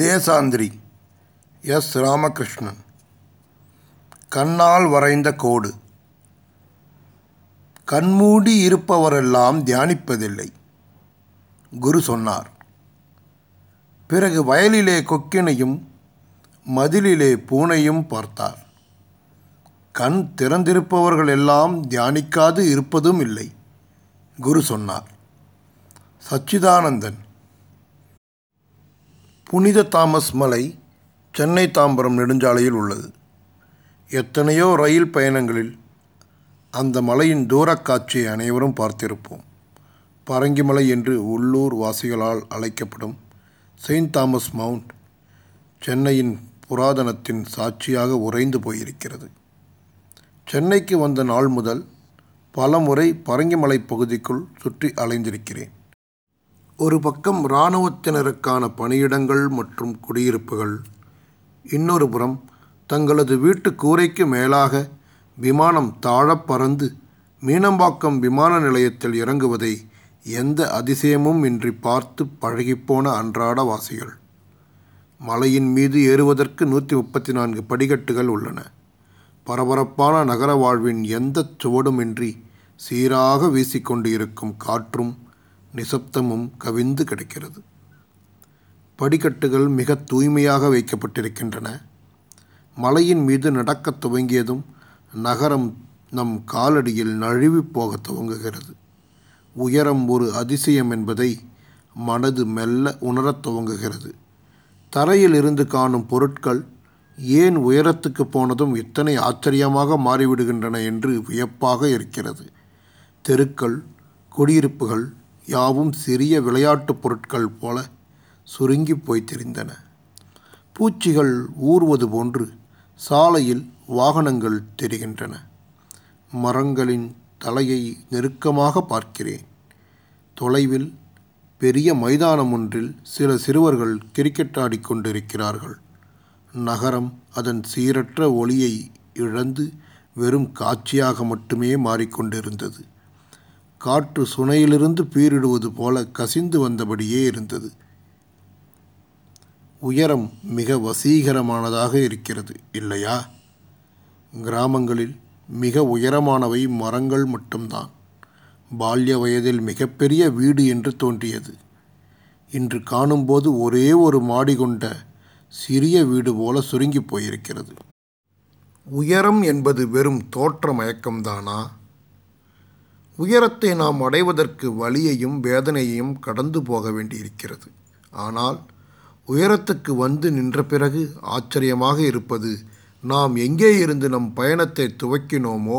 தேசாந்திரி S Ramakrishnan. கண்ணால் வரைந்த கோடு. கண்மூடி இருப்பவரெல்லாம் தியானிப்பதில்லை, குரு சொன்னார். பிறகு வயலிலே கொக்கினையும் மதிலிலே பூனையும் பார்த்தார். கண் திறந்திருப்பவர்கள் எல்லாம் தியானிக்காது இருப்பதும் இல்லை, குரு சொன்னார். சச்சிதானந்தன். புனித தாமஸ் மலை சென்னை தாம்பரம் நெடுஞ்சாலையில் உள்ளது. எத்தனையோ ரயில் பயணங்களில் அந்த மலையின் தூரக்காட்சியை அனைவரும் பார்த்திருப்போம். பரங்கிமலை என்று உள்ளூர் வாசிகளால் அழைக்கப்படும் செயின்ட் தாமஸ் மவுண்ட் சென்னையின் புராதனத்தின் சாட்சியாக உறைந்து போயிருக்கிறது. சென்னைக்கு வந்த நாள் முதல் பல முறை பரங்கிமலை பகுதிக்குள் சுற்றி அலைந்திருக்கிறேன். ஒரு பக்கம் இராணுவத்தினருக்கான பணியிடங்கள் மற்றும் குடியிருப்புகள், இன்னொரு புறம் தங்களது வீட்டு கூரைக்கு மேலாக விமானம் தாழப் பறந்து மீனம்பாக்கம் விமான நிலையத்தில் இறங்குவதை எந்த அதிசயமும் இன்றி பார்த்து பழகிப்போன அன்றாட வாசிகள். மலையின் மீது ஏறுவதற்கு 134 படிக்கட்டுகள் உள்ளன. பரபரப்பான நகர வாழ்வின் எந்த சுவடுமின்றி சீராக வீசிக்கொண்டு இருக்கும் காற்றும் நிசப்தமும் கவிந்து கிடக்கிறது. படிக்கட்டுகள் மிக தூய்மையாக வைக்கப்பட்டிருக்கின்றன. மலையின் மீது நடக்கத் துவங்கியதும் நகரம் நம் காலடியில் நழுவி போகத் துவங்குகிறது. உயரம் ஒரு அதிசயம் என்பதை மனது மெல்ல உணரத் துவங்குகிறது. தரையில் இருந்து காணும் பொருட்கள் ஏன் உயரத்துக்கு போனதும் இத்தனை ஆச்சரியமாக மாறிவிடுகின்றன என்று வியப்பாக இருக்கிறது. தெருக்கள், குடியிருப்புகள் யாவும் சிறிய விளையாட்டுப் பொருட்கள் போல சுருங்கி போய் தெரிந்தன. பூச்சிகள் ஊறுவது போன்று சாலையில் வாகனங்கள் தெரிகின்றன. மரங்களின் தலையை நெருக்கமாக பார்க்கிறேன். தொலைவில் பெரிய மைதானம் ஒன்றில் சில சிறுவர்கள் கிரிக்கெட் ஆடிக்கொண்டிருக்கிறார்கள். நகரம் அதன் சீரற்ற ஒளியை இழந்து வெறும் காட்சியாக மட்டுமே மாறிக்கொண்டிருந்தது. காற்று சுனையிலிருந்து பீரிடுவது போல கசிந்து வந்தபடியே இருந்தது. உயரம் மிக வசீகரமானதாக இருக்கிறது, இல்லையா? கிராமங்களில் மிக உயரமானவை மரங்கள் மட்டும்தான். பால்ய வயதில் மிகப்பெரிய வீடு என்று தோன்றியது. இன்று காணும்போது ஒரே ஒரு மாடி கொண்ட சிறிய வீடு போல சுருங்கி போயிருக்கிறது. உயரம் என்பது வெறும் தோற்ற மயக்கம்தானா? உயரத்தை நாம் அடைவதற்கு வலியையும் வேதனையையும் கடந்து போக வேண்டியிருக்கிறது. ஆனால் உயரத்துக்கு வந்து நின்ற பிறகு ஆச்சரியமாக இருப்பது, நாம் எங்கே இருந்து நம் பயணத்தை துவக்கினோமோ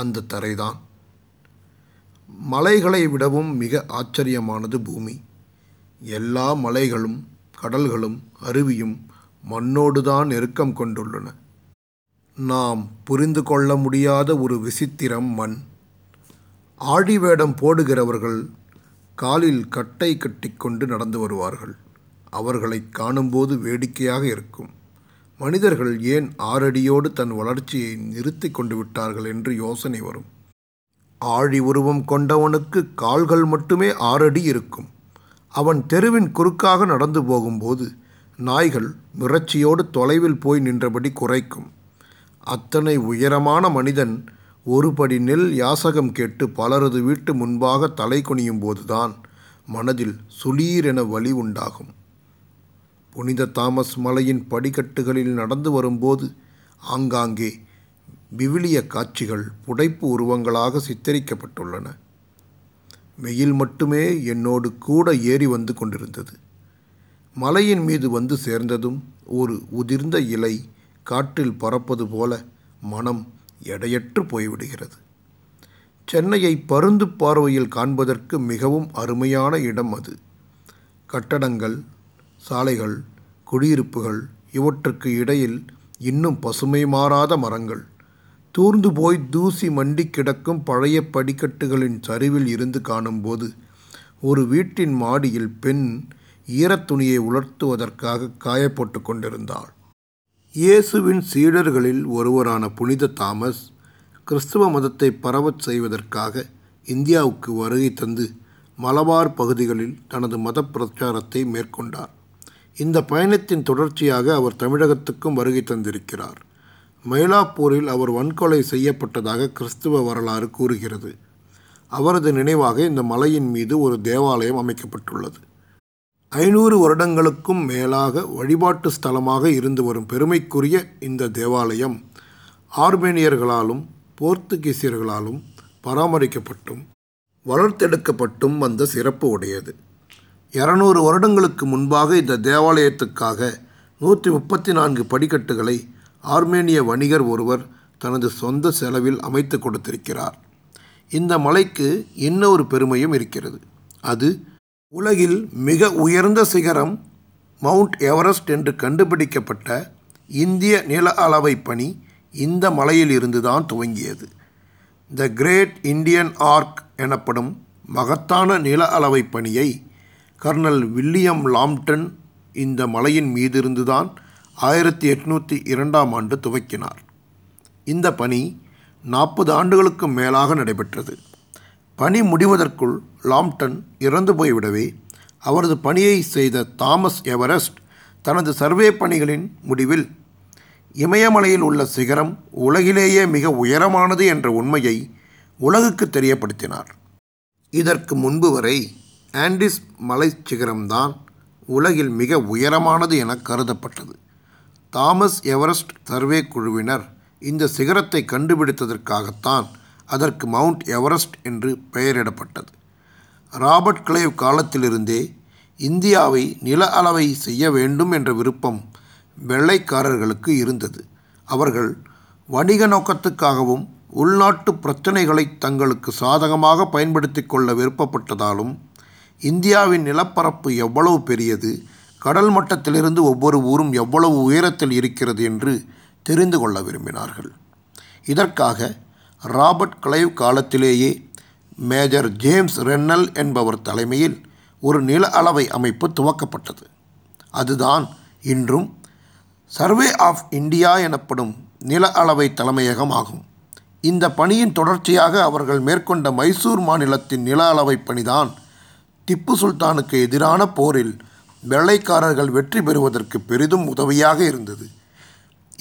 அந்த தரைதான். மலைகளை விடவும் மிக ஆச்சரியமானது பூமி. எல்லா மலைகளும் கடல்களும் அருவியும் மண்ணோடுதான் நெருக்கம் கொண்டுள்ளன. நாம் புரிந்து கொள்ள முடியாத ஒரு விசித்திரம் மண். ஆடி வேடம் போடுகிறவர்கள் காலில் கட்டை கட்டிக்கொண்டு நடந்து வருவார்கள். அவர்களை காணும்போது வேடிக்கையாக இருக்கும். மனிதர்கள் ஏன் 6 அடியோடு தன் வளர்ச்சியை நிறுத்தி கொண்டு விட்டார்கள் என்று யோசனை வரும். ஆழி உருவம் கொண்டவனுக்கு கால்கள் மட்டுமே 6 அடி இருக்கும். அவன் தெருவின் குறுக்காக நடந்து போகும்போது நாய்கள் மிரட்சியோடு தொலைவில் போய் நின்றபடி குறைக்கும். அத்தனை உயரமான மனிதன் ஒரு படி நெல் யாசகம் கேட்டு பலரது வீட்டு முன்பாக தலை குனியும் போதுதான் மனதில் சுளீரென வலி உண்டாகும். புனித தாமஸ் மலையின் படிக்கட்டுகளில் நடந்து வரும்போது ஆங்காங்கே விவிலிய காட்சிகள் புடைப்பு உருவங்களாக சித்தரிக்கப்பட்டுள்ளன. வெயில் மட்டுமே என்னோடு கூட ஏறி வந்து கொண்டிருந்தது. மலையின் மீது வந்து சேர்ந்ததும் ஒரு உதிர்ந்த இலை காற்றில் பறப்பது போல மனம் எடையற்று போய்விடுகிறது. சென்னையை பருந்து பார்வையில் காண்பதற்கு மிகவும் அருமையான இடம் அது. கட்டடங்கள், சாலைகள், குடியிருப்புகள் இவற்றுக்கு இடையில் இன்னும் பசுமை மாறாத மரங்கள். தூர்ந்து போய் தூசி மண்டி கிடக்கும் பழைய படிக்கட்டுகளின் சரிவில் இருந்து காணும்போது ஒரு வீட்டின் மாடியில் பெண் ஈரத்துணியை உலர்த்துவதற்காக காயப்போட்டு கொண்டிருந்தாள். இயேசுவின் சீடர்களில் ஒருவரான புனித தாமஸ் கிறிஸ்துவ மதத்தை பரவச் செய்வதற்காக இந்தியாவுக்கு வருகை தந்து மலபார் பகுதிகளில் தனது மத பிரச்சாரத்தை மேற்கொண்டார். இந்த பயணத்தின் தொடர்ச்சியாக அவர் தமிழகத்துக்கும் வருகை தந்திருக்கிறார். மயிலாப்பூரில் அவர் வன்கொலை செய்யப்பட்டதாக கிறிஸ்துவ வரலாறு கூறுகிறது. அவரது நினைவாக இந்த மலையின் மீது ஒரு தேவாலயம் அமைக்கப்பட்டுள்ளது. 500 வருடங்களுக்கும் மேலாக வழிபாட்டு ஸ்தலமாக இருந்து வரும் பெருமைக்குரிய இந்த தேவாலயம் ஆர்மேனியர்களாலும் போர்த்துகீசியர்களாலும் பராமரிக்கப்பட்டும் வளர்த்தெடுக்கப்பட்டும் வந்த சிறப்பு உடையது. 200 வருடங்களுக்கு முன்பாக இந்த தேவாலயத்துக்காக 134 படிக்கட்டுகளை ஆர்மேனிய வணிகர் ஒருவர் தனது சொந்த செலவில் அமைத்து கொடுத்திருக்கிறார். இந்த மலைக்கு இன்னொரு பெருமையும் இருக்கிறது. அது உலகில் மிக உயர்ந்த சிகரம் மவுண்ட் எவரஸ்ட் என்று கண்டுபிடிக்கப்பட்ட இந்திய நில அளவை பணி இந்த மலையில் இருந்துதான் துவங்கியது. தி கிரேட் இண்டியன் ஆர்க் எனப்படும் மகத்தான நில அளவை பணியை கர்னல் வில்லியம் லாம்டன் இந்த மலையின் மீதிருந்துதான் 1802 துவக்கினார். இந்த பணி 40 ஆண்டுகளுக்கும் மேலாக நடைபெற்றது. பணி முடிவதற்குள் லாம்டன் இறந்து போய்விடவே அவரது பணியை செய்த தாமஸ் எவரஸ்ட் தனது சர்வே பணிகளின் முடிவில் இமயமலையில் உள்ள சிகரம் உலகிலேயே மிக உயரமானது என்ற உண்மையை உலகுக்கு தெரியப்படுத்தினார். இதற்கு முன்பு வரை ஆண்டிஸ் மலை சிகரம்தான் உலகில் மிக உயரமானது என கருதப்பட்டது. தாமஸ் எவரஸ்ட் சர்வே குழுவினர் இந்த சிகரத்தை கண்டுபிடித்ததற்காகத்தான் அதற்கு மவுண்ட் எவரஸ்ட் என்று பெயரிடப்பட்டது. ராபர்ட் கிளைவ் காலத்திலிருந்தே இந்தியாவை நில அளவை செய்ய வேண்டும் என்ற விருப்பம் வெள்ளைக்காரர்களுக்கு இருந்தது. அவர்கள் வணிக நோக்கத்துக்காகவும் உள்நாட்டு பிரச்சனைகளை தங்களுக்கு சாதகமாக பயன்படுத்தி கொள்ள விருப்பப்பட்டதாலும் இந்தியாவின் நிலப்பரப்பு எவ்வளவு பெரியது, கடல் மட்டத்திலிருந்து ஒவ்வொரு ஊரும் எவ்வளவு உயரத்தில் இருக்கிறது என்று தெரிந்து கொள்ள விரும்பினார்கள். இதற்காக ராபர்ட் கிளைவ் காலத்திலேயே மேஜர் ஜேம்ஸ் ரென்னல் என்பவர் தலைமையில் ஒரு நில அளவை அமைப்பு துவக்கப்பட்டது. அதுதான் இன்றும் சர்வே ஆஃப் இந்தியா எனப்படும் நில அளவை தலைமையகம் ஆகும். இந்த பணியின் தொடர்ச்சியாக அவர்கள் மேற்கொண்ட மைசூர் மாநிலத்தின் நில அளவை பணிதான் திப்பு சுல்தானுக்கு எதிரான போரில் வெள்ளைக்காரர்கள் வெற்றி பெறுவதற்கு பெரிதும் உதவியாக இருந்தது.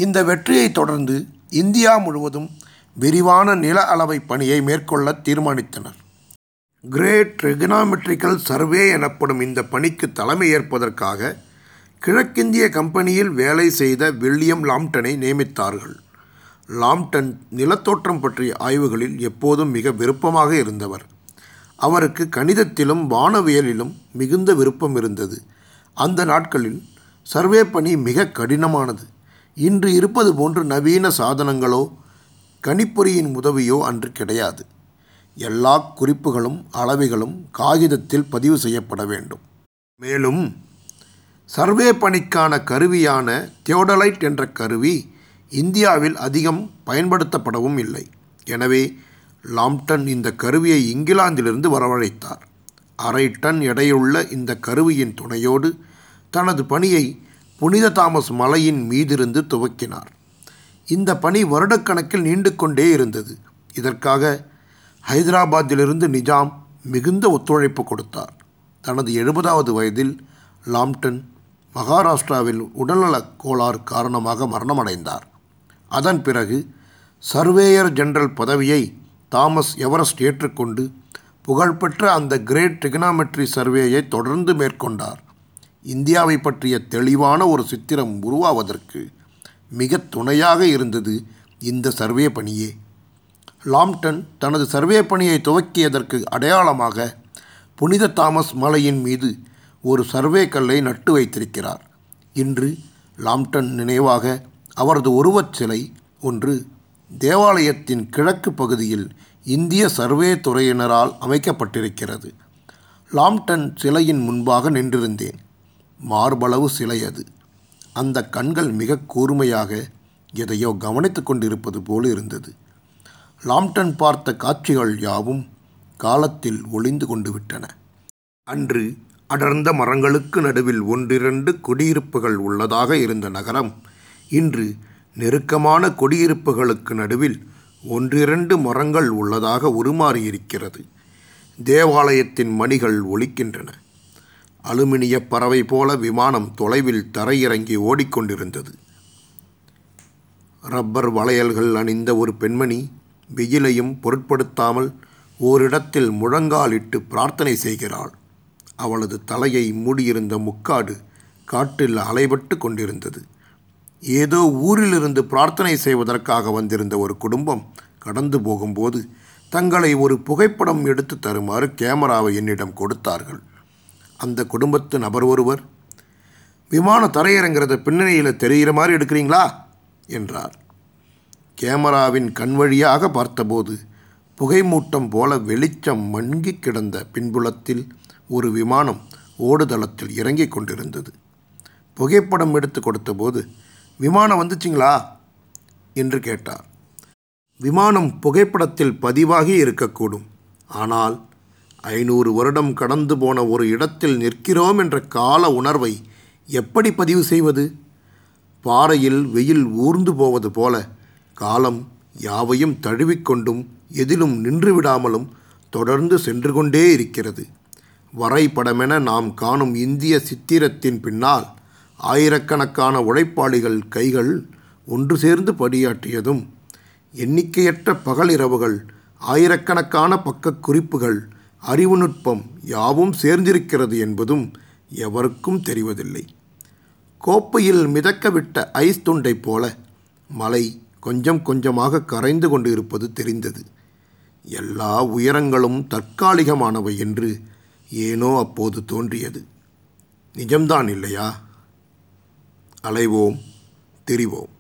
இந்த வெற்றியை தொடர்ந்து இந்தியா முழுவதும் விரிவான நில அளவை பணியை மேற்கொள்ள தீர்மானித்தனர். கிரேட் ட்ரிகனாமெட்ரிக்கல் சர்வே எனப்படும் இந்த பணிக்கு தலைமை ஏற்பதற்காக கிழக்கிந்திய கம்பெனியில் வேலை செய்த வில்லியம் லாம்டனை நியமித்தார்கள். லாம்டன் நிலத்தோற்றம் பற்றிய ஆய்வுகளில் எப்போதும் மிக விருப்பமாக இருந்தவர். அவருக்கு கணிதத்திலும் வானவியலிலும் மிகுந்த விருப்பம் இருந்தது. அந்த நாட்களில் சர்வே பணி மிக கடினமானது. இன்று இருப்பது போன்று நவீன சாதனங்களோ கணிப்பொறியின் உதவியோ அன்று கிடையாது. எல்லா குறிப்புகளும் அளவுகளும் காகிதத்தில் பதிவு செய்யப்பட வேண்டும். மேலும் சர்வே பணிக்கான கருவியான தியோடலைட் என்ற கருவி இந்தியாவில் அதிகம் பயன்படுத்தப்படவும் இல்லை. எனவே லாம்டன் இந்த கருவியை இங்கிலாந்திலிருந்து வரவழைத்தார். 1/2 டன் எடையுள்ள இந்த கருவியின் துணையோடு தனது பணியை புனித தாமஸ் மலையின் மீதிருந்து துவக்கினார். இந்த பணி வருடக்கணக்கில் நீண்டு கொண்டே இருந்தது. இதற்காக ஹைதராபாத்திலிருந்து நிஜாம் மிகுந்த ஒத்துழைப்பு கொடுத்தார். தனது 70வது வயதில் லாம்டன் மகாராஷ்டிராவில் உடல்நலக் கோளாறு காரணமாக மரணமடைந்தார். அதன் பிறகு சர்வேயர் ஜெனரல் பதவியை தாமஸ் எவரஸ்ட் ஏற்றுக்கொண்டு புகழ்பெற்ற அந்த கிரேட் ட்ரிகனாமெட்ரி சர்வேயை தொடர்ந்து மேற்கொண்டார். இந்தியாவை பற்றிய தெளிவான ஒரு சித்திரம் உருவாவதற்கு மிக துணையாக இருந்தது இந்த சர்வே பணியே. லாம்டன் தனது சர்வே பணியை துவக்கியதற்கு அடையாளமாக புனித தாமஸ் மலையின் மீது ஒரு சர்வே கல்லை நட்டு வைத்திருக்கிறார். இன்று லாம்டன் நினைவாக அவரது உருவச் சிலை ஒன்று தேவாலயத்தின் கிழக்கு பகுதியில் இந்திய சர்வே துறையினரால் அமைக்கப்பட்டிருக்கிறது. லாம்டன் சிலையின் முன்பாக நின்றிருந்தேன். மார்பளவு சிலை அது. அந்த கண்கள் மிக கூர்மையாக எதையோ கவனித்து கொண்டிருப்பது போல் இருந்தது. லாம்டன் பார்த்த காட்சிகள் யாவும் காலத்தில் ஒளிந்து கொண்டு விட்டன. அன்று அடர்ந்த மரங்களுக்கு நடுவில் 1-2 குடியிருப்புகள் உள்ளதாக இருந்த நகரம் இன்று நெருக்கமான குடியிருப்புகளுக்கு நடுவில் 1-2 மரங்கள் உள்ளதாக உருமாறியிருக்கிறது. தேவாலயத்தின் மணிகள் ஒலிக்கின்றன. அலுமினிய பறவை போல விமானம் தொலைவில் தரையிறங்கி ஓடிக்கொண்டிருந்தது. ரப்பர் வளையல்கள் அணிந்த ஒரு பெண்மணி வெயிலையும் பொருட்படுத்தாமல் ஓரிடத்தில் முழங்காலிட்டு பிரார்த்தனை செய்கிறாள். அவளது தலையை மூடியிருந்த முக்காடு காட்டில் அலைபட்டு கொண்டிருந்தது. ஏதோ ஊரிலிருந்து பிரார்த்தனை செய்வதற்காக வந்திருந்த ஒரு குடும்பம் கடந்து போகும்போது தங்களை ஒரு புகைப்படம் எடுத்து தருமாறு கேமராவை என்னிடம் கொடுத்தார்கள். அந்த குடும்பத்து நபர் ஒருவர், "விமான தரையிறங்கிறத பின்னணியில் தெரிகிற மாதிரி எடுக்கிறீங்களா?" என்றார். கேமராவின் கண்வழியாக பார்த்தபோது புகைமூட்டம் போல வெளிச்சம் மங்கி கிடந்த பின்புலத்தில் ஒரு விமானம் ஓடுதளத்தில் இறங்கிக் கொண்டிருந்தது. புகைப்படம் எடுத்து கொடுத்தபோது, "விமானம் வந்துச்சிங்களா?" என்று கேட்டார். விமானம் புகைப்படத்தில் பதிவாகி இருக்கக்கூடும், ஆனால் 500 வருடம் கடந்து போன ஒரு இடத்தில் நிற்கிறோம் என்ற கால உணர்வை எப்படி பதிவு செய்வது? பாறையில் வெயில் ஊர்ந்து போவது போல காலம் யாவையும் தழுவிக்கொண்டும் எதிலும் நின்றுவிடாமலும் தொடர்ந்து சென்று கொண்டே இருக்கிறது. வரைபடமென நாம் காணும் இந்திய சித்திரத்தின் பின்னால் ஆயிரக்கணக்கான உழைப்பாளிகள் கைகள் ஒன்று சேர்ந்து பணியாற்றியதும், எண்ணிக்கையற்ற பகலிரவுகள், ஆயிரக்கணக்கான பக்க குறிப்புகள், அறிவு நுட்பம் யாவும் சேர்ந்திருக்கிறது என்பதும் எவருக்கும் தெரிவதில்லை. கோப்பையில் மிதக்கவிட்ட ஐஸ் துண்டை போல மலை கொஞ்சம் கொஞ்சமாக கரைந்து கொண்டு இருப்பது தெரிந்தது. எல்லா உயரங்களும் தற்காலிகமானவை என்று ஏனோ அப்போது தோன்றியது. நிஜம்தான் இல்லையா? அலைவோம், திரிவோம்.